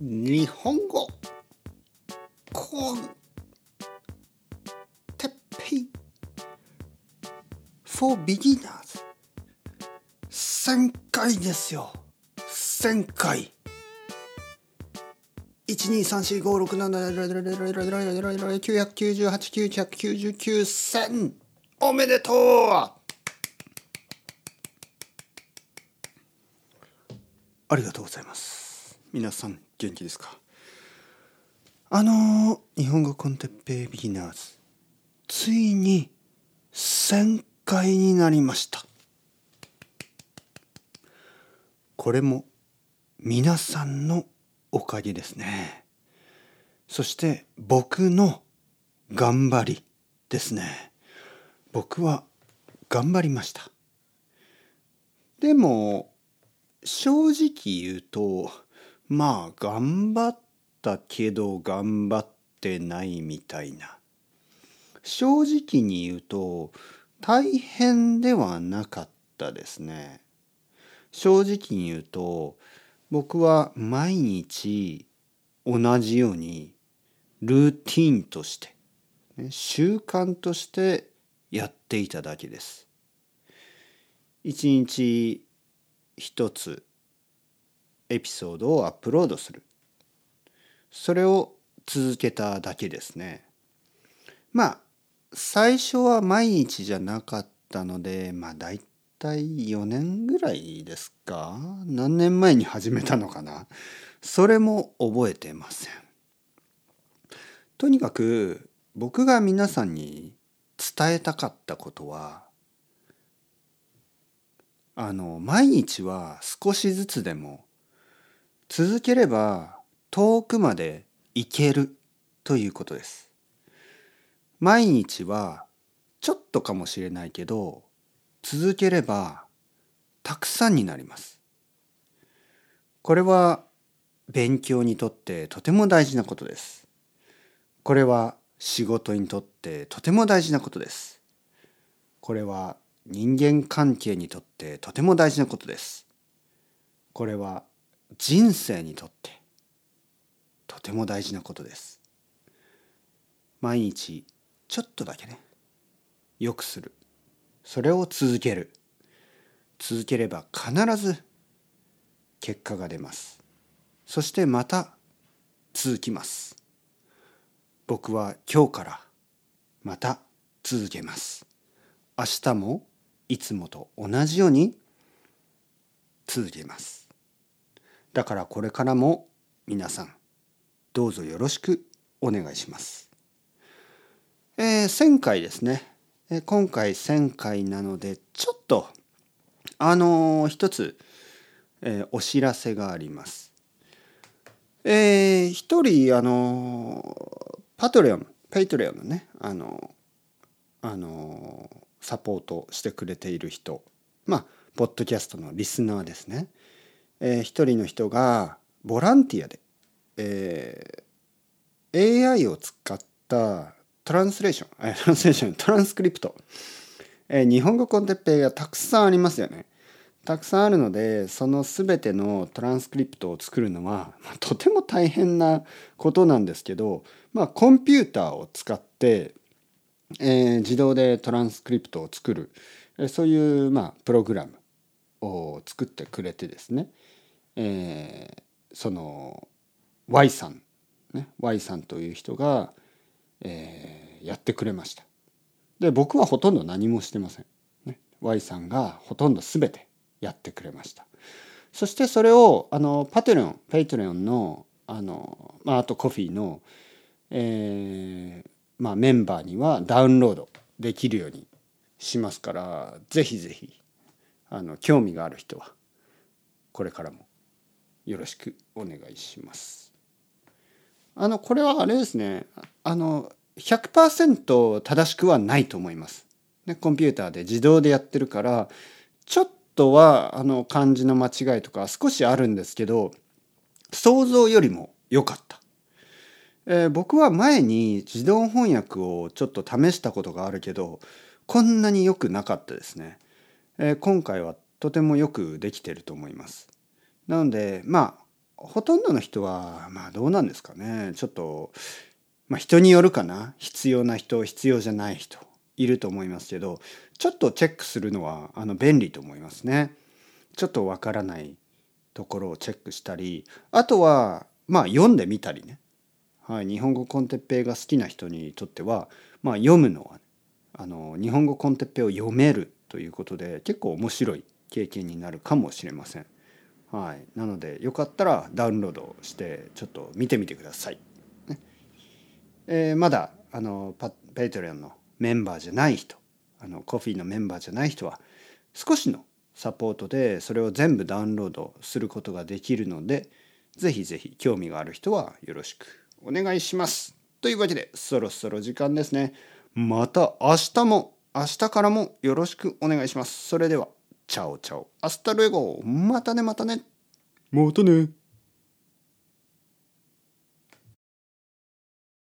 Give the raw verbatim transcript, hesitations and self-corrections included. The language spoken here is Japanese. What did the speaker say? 日本語コンテッペイ for beginners せんかいですよ。せんかい いちにさんしごろくななきゅうきゅうはちきゅうきゅうきゅうきゅうせん おめでとう、ありがとうございます。皆さん元気ですか？あのー、日本語コンテッペイビギナーズ、ついにせんかいになりました。これも皆さんのおかげですね。そして僕の頑張りですね。僕は頑張りました。でも正直言うと、まあ頑張ったけど頑張ってないみたいな。正直に言うと大変ではなかったですね。正直に言うと僕は毎日同じようにルーティーンとして、習慣としてやっていただけです。一日一つエピソードをアップロードする、それを続けただけですね。まあ最初は毎日じゃなかったので、まあだいたいよねんぐらいですか、何年前に始めたのかな、それも覚えてません。とにかく僕が皆さんに伝えたかったことは、あの毎日は少しずつでも続ければ遠くまで行けるということです。毎日はちょっとかもしれないけど続ければたくさんになります。これは勉強にとってとても大事なことです。これは仕事にとってとても大事なことです。これは人間関係にとってとても大事なことです。これは人生にとってとても大事なことです。毎日ちょっとだけね、良くする。それを続ける。続ければ必ず結果が出ます。そしてまた続きます。僕は今日からまた続けます。明日もいつもと同じように続けます。だからこれからも皆さんどうぞよろしくお願いします。えー、せんかいですね。えー、今回せんかいなのでちょっとあのー、一つ、えー、お知らせがあります。えー、一人あのー、Patreon、Patreonのねあのー、あのーサポートしてくれている人、まあポッドキャストのリスナーですね、えー、一人の人がボランティアで、えー、エーアイ を使ったトランスレーション、えー、トランスレーション、トランスクリプト、えー、日本語コンテッペイがたくさんありますよね。たくさんあるので、そのすべてのトランスクリプトを作るのは、まあ、とても大変なことなんですけど、まあコンピューターを使ってえー、自動でトランスクリプトを作る、えー、そういう、まあ、プログラムを作ってくれてですね、えー、その Y さん、ね、Y さんという人が、えー、やってくれました。で、僕はほとんど何もしてません、ね、Y さんがほとんど全てやってくれました。そしてそれをあの Patreon、Patreon の、あの、まあ、あとコフィーの、えーまあ、メンバーにはダウンロードできるようにしますから、ぜひぜひあの興味がある人はこれからもよろしくお願いします。あのこれはあれですね、あの ひゃくパーセント 正しくはないと思います、ね、コンピューターで自動でやってるからちょっとはあの漢字の間違いとか少しあるんですけど、想像よりも良かった。えー、僕は前に自動翻訳をちょっと試したことがあるけど、こんなによくなかったですね。えー、今回はとてもよくできていると思います。なのでまあほとんどの人はまあどうなんですかね。ちょっとまあ人によるかな。必要な人、必要じゃない人いると思いますけど、ちょっとチェックするのはあの便利と思いますね。ちょっとわからないところをチェックしたり、あとはまあ読んでみたりね。はい、日本語コンテッペイが好きな人にとっては、まあ読むのは、ね、あの日本語コンテッペイを読めるということで結構面白い経験になるかもしれません。はい、なのでよかったらダウンロードしてちょっと見てみてください。ねえー、まだあの Patreon のメンバーじゃない人、あのコフィーのメンバーじゃない人は少しのサポートでそれを全部ダウンロードすることができるので、ぜひぜひ興味がある人はよろしくお願いします。というわけでそろそろ時間ですね。また明日も明日からもよろしくお願いします。それでは。チャオチャオ。アスタルエゴ。またねまたね。またね。